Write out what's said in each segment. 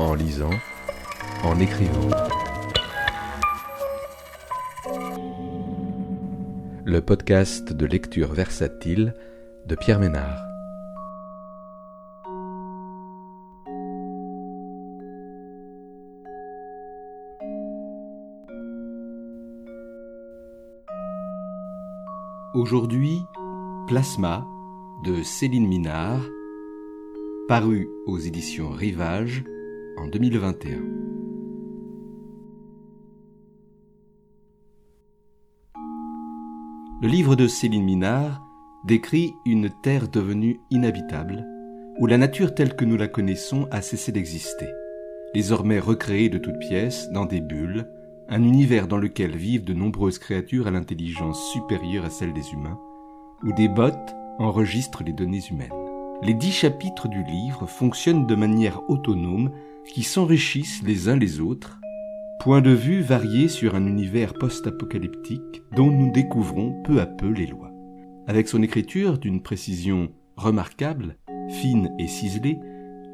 en lisant, en écrivant. Le podcast de lecture versatile de Pierre Ménard. Aujourd'hui, Plasmas de Céline Minard, paru aux éditions Rivages en 2021. Le livre de Céline Minard décrit une terre devenue inhabitable, où la nature telle que nous la connaissons a cessé d'exister, désormais recréée de toutes pièces, dans des bulles, un univers dans lequel vivent de nombreuses créatures à l'intelligence supérieure à celle des humains, où des bots enregistrent les données humaines. Les 10 chapitres du livre fonctionnent de manière autonome, qui s'enrichissent les uns les autres, points de vue variés sur un univers post-apocalyptique dont nous découvrons peu à peu les lois. Avec son écriture d'une précision remarquable, fine et ciselée,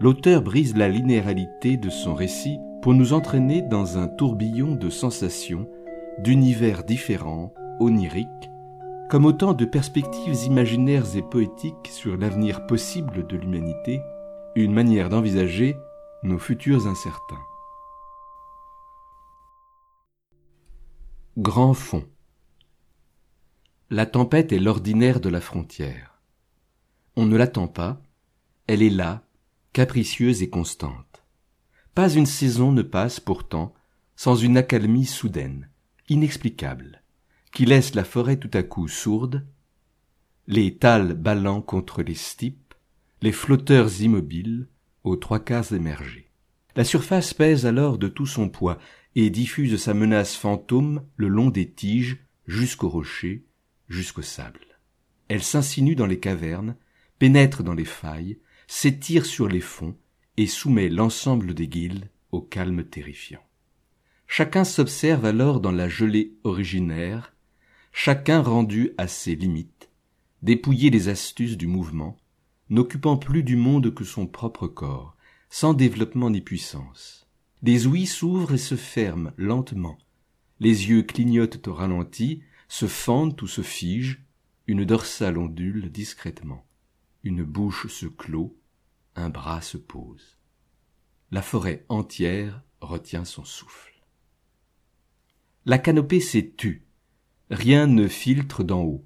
l'auteur brise la linéarité de son récit pour nous entraîner dans un tourbillon de sensations, d'univers différents, oniriques, comme autant de perspectives imaginaires et poétiques sur l'avenir possible de l'humanité, une manière d'envisager nos futurs incertains. Grand fond. La tempête est l'ordinaire de la frontière. On ne l'attend pas, elle est là, capricieuse et constante. Pas une saison ne passe pourtant sans une accalmie soudaine, inexplicable, qui laisse la forêt tout à coup sourde, les thalles ballant contre les stipes, les flotteurs immobiles aux 3/4 émergés. La surface pèse alors de tout son poids et diffuse sa menace fantôme le long des tiges, jusqu'aux rochers, jusqu'au sable. Elle s'insinue dans les cavernes, pénètre dans les failles, s'étire sur les fonds, et soumet l'ensemble des guildes au calme terrifiant. Chacun s'observe alors dans la gelée originaire, chacun rendu à ses limites, dépouillé des astuces du mouvement, n'occupant plus du monde que son propre corps, sans développement ni puissance. Les ouïes s'ouvrent et se ferment lentement, les yeux clignotent au ralenti, se fendent ou se figent, une dorsale ondule discrètement, une bouche se clôt, un bras se pose. La forêt entière retient son souffle. La canopée s'est tue. Rien ne filtre d'en haut.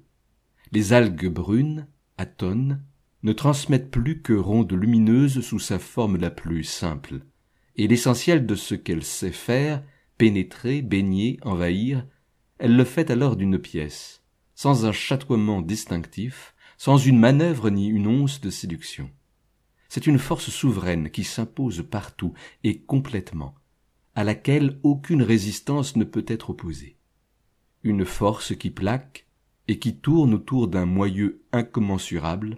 Les algues brunes, atones, ne transmettent plus que rondes lumineuses sous sa forme la plus simple. Et l'essentiel de ce qu'elle sait faire, pénétrer, baigner, envahir, elle le fait alors d'une pièce, sans un chatoiement distinctif, sans une manœuvre ni une once de séduction. C'est une force souveraine qui s'impose partout et complètement, à laquelle aucune résistance ne peut être opposée. Une force qui plaque et qui tourne autour d'un moyeu incommensurable,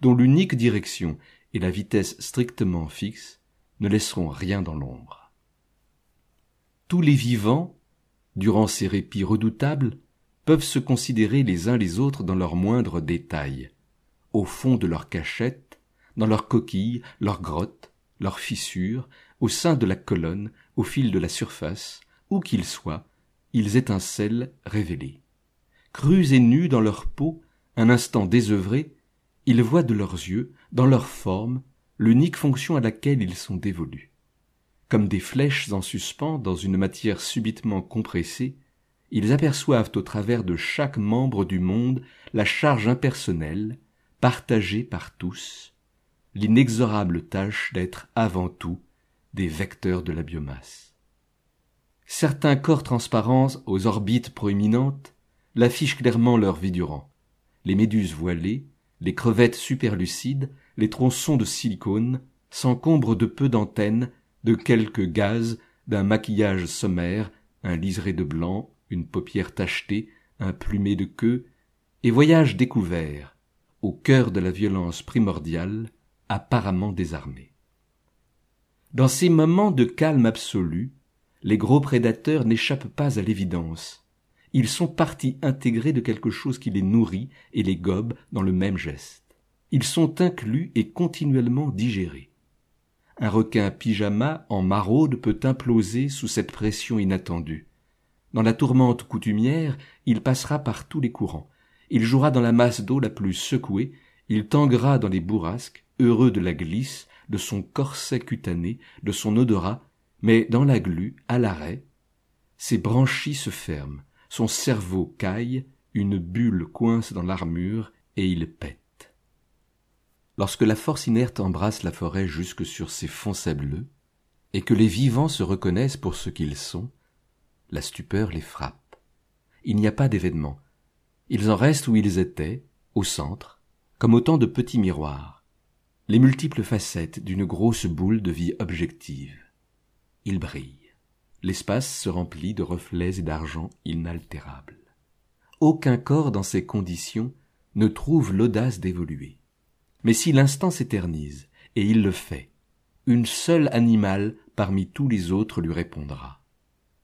dont l'unique direction et la vitesse strictement fixe ne laisseront rien dans l'ombre. Tous les vivants, durant ces répits redoutables, peuvent se considérer les uns les autres dans leurs moindres détails, au fond de leur cachette, dans leurs coquilles, leurs grottes, leurs fissures, au sein de la colonne, au fil de la surface, où qu'ils soient, ils étincellent révélés. Crus et nus dans leur peau, un instant désœuvrés, ils voient de leurs yeux, dans leur forme, l'unique fonction à laquelle ils sont dévolus. Comme des flèches en suspens dans une matière subitement compressée, ils aperçoivent au travers de chaque membre du monde la charge impersonnelle, partagée par tous, l'inexorable tâche d'être avant tout des vecteurs de la biomasse. Certains corps transparents aux orbites proéminentes l'affichent clairement leur vie durant. Les méduses voilées, les crevettes superlucides, les tronçons de silicone s'encombrent de peu d'antennes, de quelques gaz, d'un maquillage sommaire, un liseré de blanc, une paupière tachetée, un plumet de queue, et voyagent découverts, au cœur de la violence primordiale, apparemment désarmés. Dans ces moments de calme absolu, les gros prédateurs n'échappent pas à l'évidence. Ils sont partie intégrée de quelque chose qui les nourrit et les gobe dans le même geste. Ils sont inclus et continuellement digérés. un requin pyjama en maraude peut imploser sous cette pression inattendue. Dans la tourmente coutumière, il passera par tous les courants. Il jouera dans la masse d'eau la plus secouée, il tanguera dans les bourrasques, heureux de la glisse, de son corset cutané, de son odorat, mais dans la glu, à l'arrêt, ses branchies se ferment, son cerveau caille, une bulle coince dans l'armure et il pète. Lorsque la force inerte embrasse la forêt jusque sur ses fonds sableux et que les vivants se reconnaissent pour ce qu'ils sont, la stupeur les frappe. Il n'y a pas d'événement. Ils en restent où ils étaient, au centre, comme autant de petits miroirs, les multiples facettes d'une grosse boule de vie objective. Ils brillent. L'espace se remplit de reflets et d'argent inaltérables. Aucun corps dans ces conditions ne trouve l'audace d'évoluer. Mais si l'instant s'éternise, et il le fait, une seule animale parmi tous les autres lui répondra.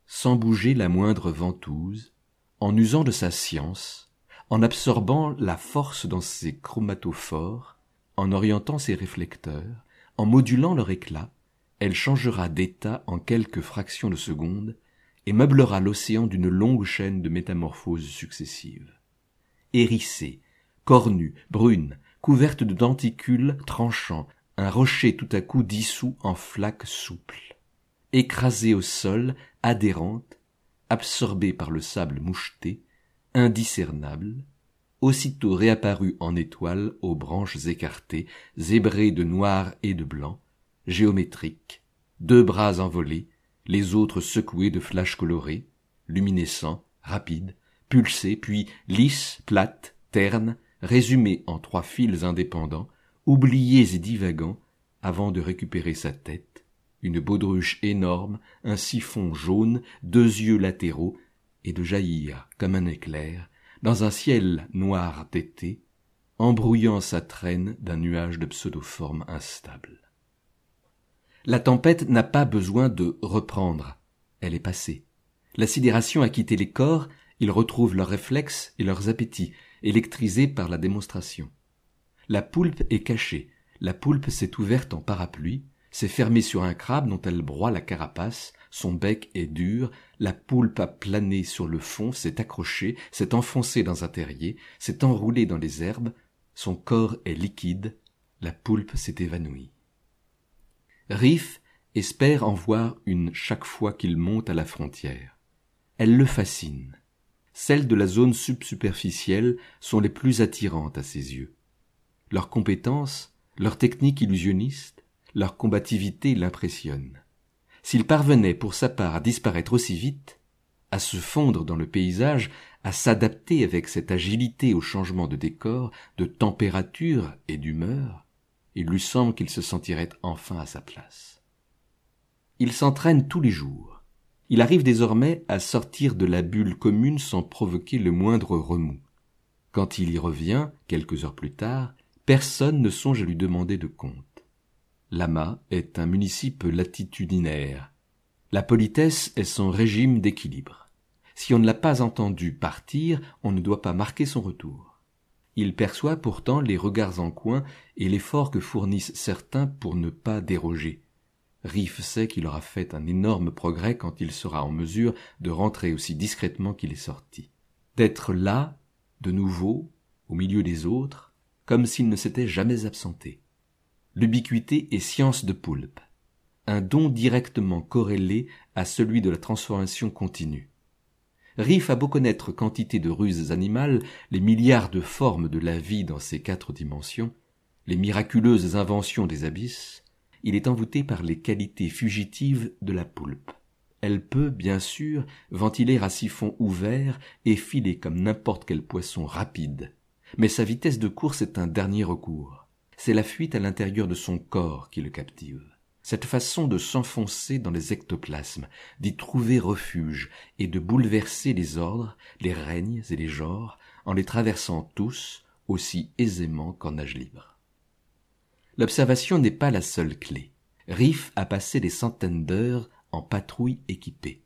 Sans bouger la moindre ventouse, en usant de sa science, en absorbant la force dans ses chromatophores, en orientant ses réflecteurs, en modulant leur éclat, elle changera d'état en quelques fractions de seconde et meublera l'océan d'une longue chaîne de métamorphoses successives. Hérissée, cornue, brune, couverte de denticules tranchants, un rocher tout à coup dissous en flaques souples. Écrasée au sol, adhérente, absorbée par le sable moucheté, indiscernable, aussitôt réapparue en étoile aux branches écartées, zébrées de noir et de blanc, géométrique, deux bras envolés, les autres secoués de flashs colorés, luminescents, rapides, pulsés, puis lisses, plates, ternes, résumés en trois fils indépendants, oubliés et divagants, avant de récupérer sa tête, une baudruche énorme, un siphon jaune, deux yeux latéraux, et de jaillir, comme un éclair, dans un ciel noir d'été, embrouillant sa traîne d'un nuage de pseudoformes instables. La tempête n'a pas besoin de reprendre. Elle est passée. La sidération a quitté les corps, ils retrouvent leurs réflexes et leurs appétits, électrisés par la démonstration. La poulpe est cachée. La poulpe s'est ouverte en parapluie, s'est fermée sur un crabe dont elle broie la carapace, son bec est dur, la poulpe a plané sur le fond, s'est accrochée, s'est enfoncée dans un terrier, s'est enroulée dans les herbes, son corps est liquide, la poulpe s'est évanouie. Riff espère en voir une chaque fois qu'il monte à la frontière. Elle le fascine. Celles de la zone subsuperficielle sont les plus attirantes à ses yeux. Leurs compétences, leur technique illusionniste, leur combativité l'impressionnent. S'il parvenait pour sa part à disparaître aussi vite, à se fondre dans le paysage, à s'adapter avec cette agilité aux changements de décor, de température et d'humeur, il lui semble qu'il se sentirait enfin à sa place. Il s'entraîne tous les jours. Il arrive désormais à sortir de la bulle commune sans provoquer le moindre remous. Quand il y revient, quelques heures plus tard, personne ne songe à lui demander de compte. Lama est un municipe latitudinaire. La politesse est son régime d'équilibre. Si on ne l'a pas entendu partir, on ne doit pas marquer son retour. Il perçoit pourtant les regards en coin et l'effort que fournissent certains pour ne pas déroger. Riff sait qu'il aura fait un énorme progrès quand il sera en mesure de rentrer aussi discrètement qu'il est sorti. D'être là, de nouveau, au milieu des autres, comme s'il ne s'était jamais absenté. L'ubiquité est science de poulpe, un don directement corrélé à celui de la transformation continue. Riff a beau connaître quantité de ruses animales, les milliards de formes de la vie dans ses 4 dimensions, les miraculeuses inventions des abysses, il est envoûté par les qualités fugitives de la poulpe. Elle peut, bien sûr, ventiler à siphon ouvert et filer comme n'importe quel poisson rapide. Mais sa vitesse de course est un dernier recours. C'est la fuite à l'intérieur de son corps qui le captive. Cette façon de s'enfoncer dans les ectoplasmes, d'y trouver refuge et de bouleverser les ordres, les règnes et les genres en les traversant tous aussi aisément qu'en nage libre. L'observation n'est pas la seule clé. Riff a passé des centaines d'heures en patrouille équipée.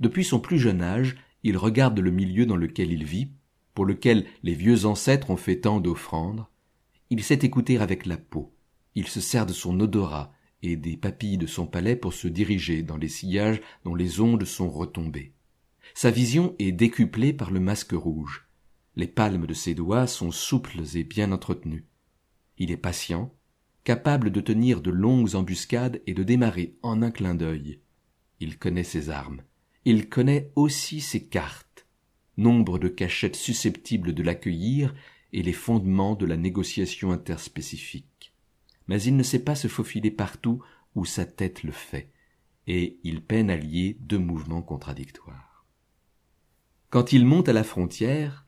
Depuis son plus jeune âge, il regarde le milieu dans lequel il vit, pour lequel les vieux ancêtres ont fait tant d'offrandes. Il sait écouter avec la peau. Il se sert de son odorat, et des papilles de son palais pour se diriger dans les sillages dont les ondes sont retombées. Sa vision est décuplée par le masque rouge. Les palmes de ses doigts sont souples et bien entretenues. Il est patient, capable de tenir de longues embuscades et de démarrer en un clin d'œil. Il connaît ses armes. Il connaît aussi ses cartes, nombre de cachettes susceptibles de l'accueillir et les fondements de la négociation interspécifique. Mais il ne sait pas se faufiler partout où sa tête le fait, et il peine à lier deux mouvements contradictoires. Quand il monte à la frontière,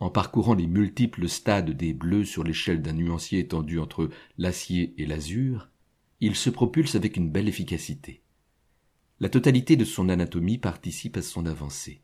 en parcourant les multiples stades des bleus sur l'échelle d'un nuancier étendu entre l'acier et l'azur, il se propulse avec une belle efficacité. La totalité de son anatomie participe à son avancée.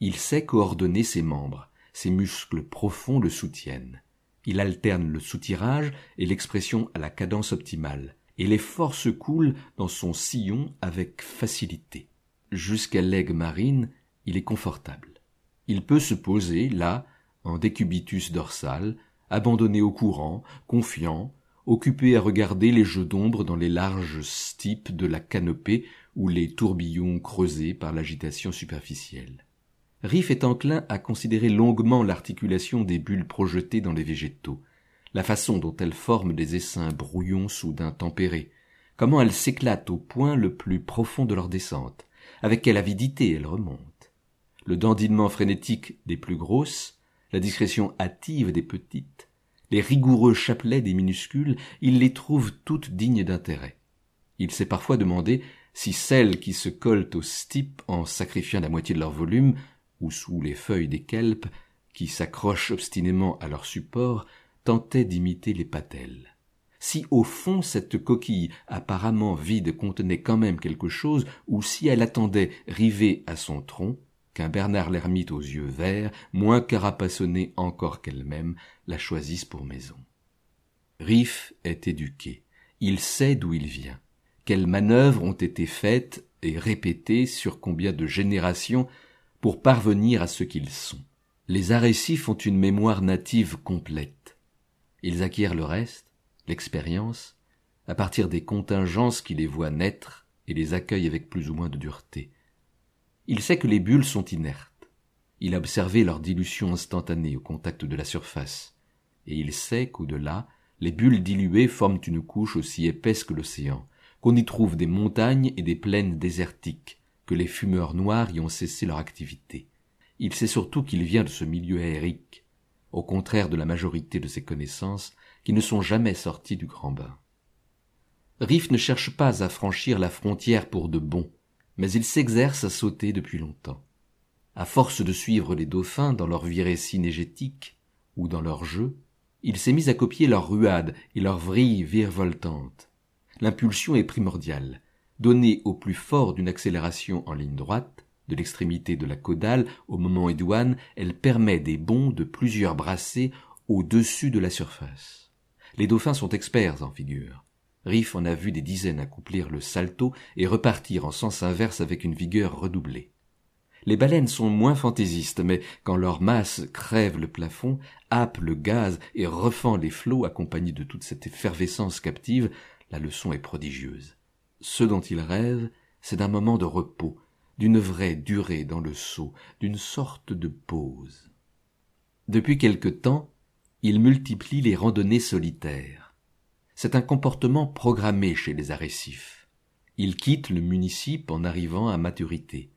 Il sait coordonner ses membres, ses muscles profonds le soutiennent. Il alterne le soutirage et l'expression à la cadence optimale, et les forces coulent dans son sillon avec facilité. Jusqu'à l'aigle marine, il est confortable. Il peut se poser, là, en décubitus dorsal, abandonné au courant, confiant, occupé à regarder les jeux d'ombre dans les larges stipes de la canopée ou les tourbillons creusés par l'agitation superficielle. Riff est enclin à considérer longuement l'articulation des bulles projetées dans les végétaux, la façon dont elles forment des essaims brouillons soudain tempérés, comment elles s'éclatent au point le plus profond de leur descente, avec quelle avidité elles remontent. Le dandinement frénétique des plus grosses, la discrétion hâtive des petites, les rigoureux chapelets des minuscules, il les trouve toutes dignes d'intérêt. Il s'est parfois demandé si celles qui se collent aux stipes en sacrifiant la moitié de leur volume ou sous les feuilles des kelpes, qui s'accrochent obstinément à leur support, tentaient d'imiter les patelles. Si au fond cette coquille apparemment vide contenait quand même quelque chose, ou si elle attendait, rivée à son tronc, qu'un Bernard l'ermite aux yeux verts, moins carapassonné encore qu'elle-même, la choisisse pour maison. Riff est éduqué. Il sait d'où il vient, quelles manœuvres ont été faites et répétées sur combien de générations pour parvenir à ce qu'ils sont. Les arécifs ont une mémoire native complète. Ils acquièrent le reste, l'expérience, à partir des contingences qui les voient naître et les accueillent avec plus ou moins de dureté. Il sait que les bulles sont inertes. Il a observé leur dilution instantanée au contact de la surface. Et il sait qu'au-delà, les bulles diluées forment une couche aussi épaisse que l'océan, qu'on y trouve des montagnes et des plaines désertiques, que les fumeurs noirs y ont cessé leur activité. Il sait surtout qu'il vient de ce milieu aérique, au contraire de la majorité de ses connaissances qui ne sont jamais sorties du grand bain. Riff ne cherche pas à franchir la frontière pour de bon, mais il s'exerce à sauter depuis longtemps. À force de suivre les dauphins dans leur virée cynégétique ou dans leur jeu, il s'est mis à copier leurs ruades et leurs vrilles virevoltantes. L'impulsion est primordiale. Donner au plus fort d'une accélération en ligne droite, de l'extrémité de la caudale au moment édouane, elle permet des bonds de plusieurs brassées au-dessus de la surface. Les dauphins sont experts en figure. Riff en a vu des dizaines accomplir le salto et repartir en sens inverse avec une vigueur redoublée. Les baleines sont moins fantaisistes, mais quand leur masse crève le plafond, happe le gaz et refend les flots accompagnés de toute cette effervescence captive, la leçon est prodigieuse. Ce dont il rêve, c'est d'un moment de repos, d'une vraie durée dans le saut, d'une sorte de pause. Depuis quelque temps, il multiplie les randonnées solitaires. C'est un comportement programmé chez les arécifs. Il quitte le municipe en arrivant à maturité.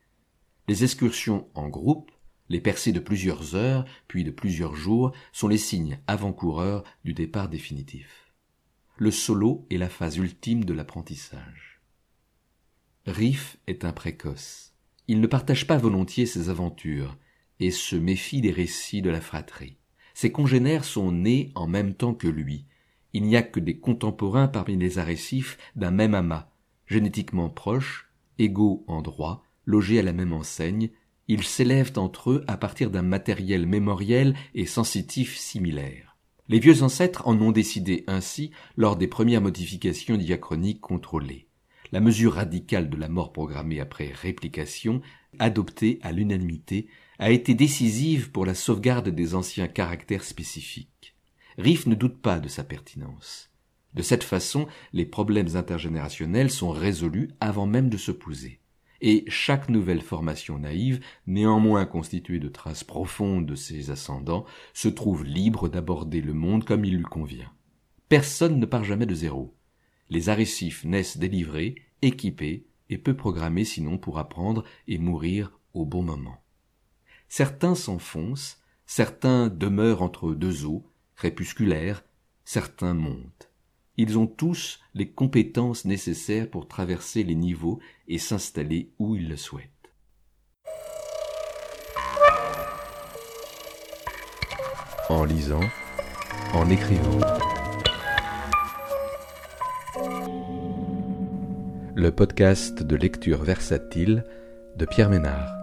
Les excursions en groupe, les percées de plusieurs heures, puis de plusieurs jours, sont les signes avant-coureurs du départ définitif. Le solo est la phase ultime de l'apprentissage. Riff est un précoce. Il ne partage pas volontiers ses aventures et se méfie des récits de la fratrie. Ses congénères sont nés en même temps que lui. Il n'y a que des contemporains parmi les arécifs d'un même amas, génétiquement proches, égaux en droit, logés à la même enseigne. Ils s'élèvent entre eux à partir d'un matériel mémoriel et sensitif similaire. Les vieux ancêtres en ont décidé ainsi lors des premières modifications diachroniques contrôlées. La mesure radicale de la mort programmée après réplication, adoptée à l'unanimité, a été décisive pour la sauvegarde des anciens caractères spécifiques. Riff ne doute pas de sa pertinence. De cette façon, les problèmes intergénérationnels sont résolus avant même de se poser. Et chaque nouvelle formation naïve, néanmoins constituée de traces profondes de ses ascendants, se trouve libre d'aborder le monde comme il lui convient. Personne ne part jamais de zéro. Les arricifs naissent délivrés, équipés et peu programmés sinon pour apprendre et mourir au bon moment. Certains s'enfoncent, certains demeurent entre deux eaux, crépusculaires, certains montent. Ils ont tous les compétences nécessaires pour traverser les niveaux et s'installer où ils le souhaitent. En lisant, en écrivant. Le podcast de lecture versatile de Pierre Ménard.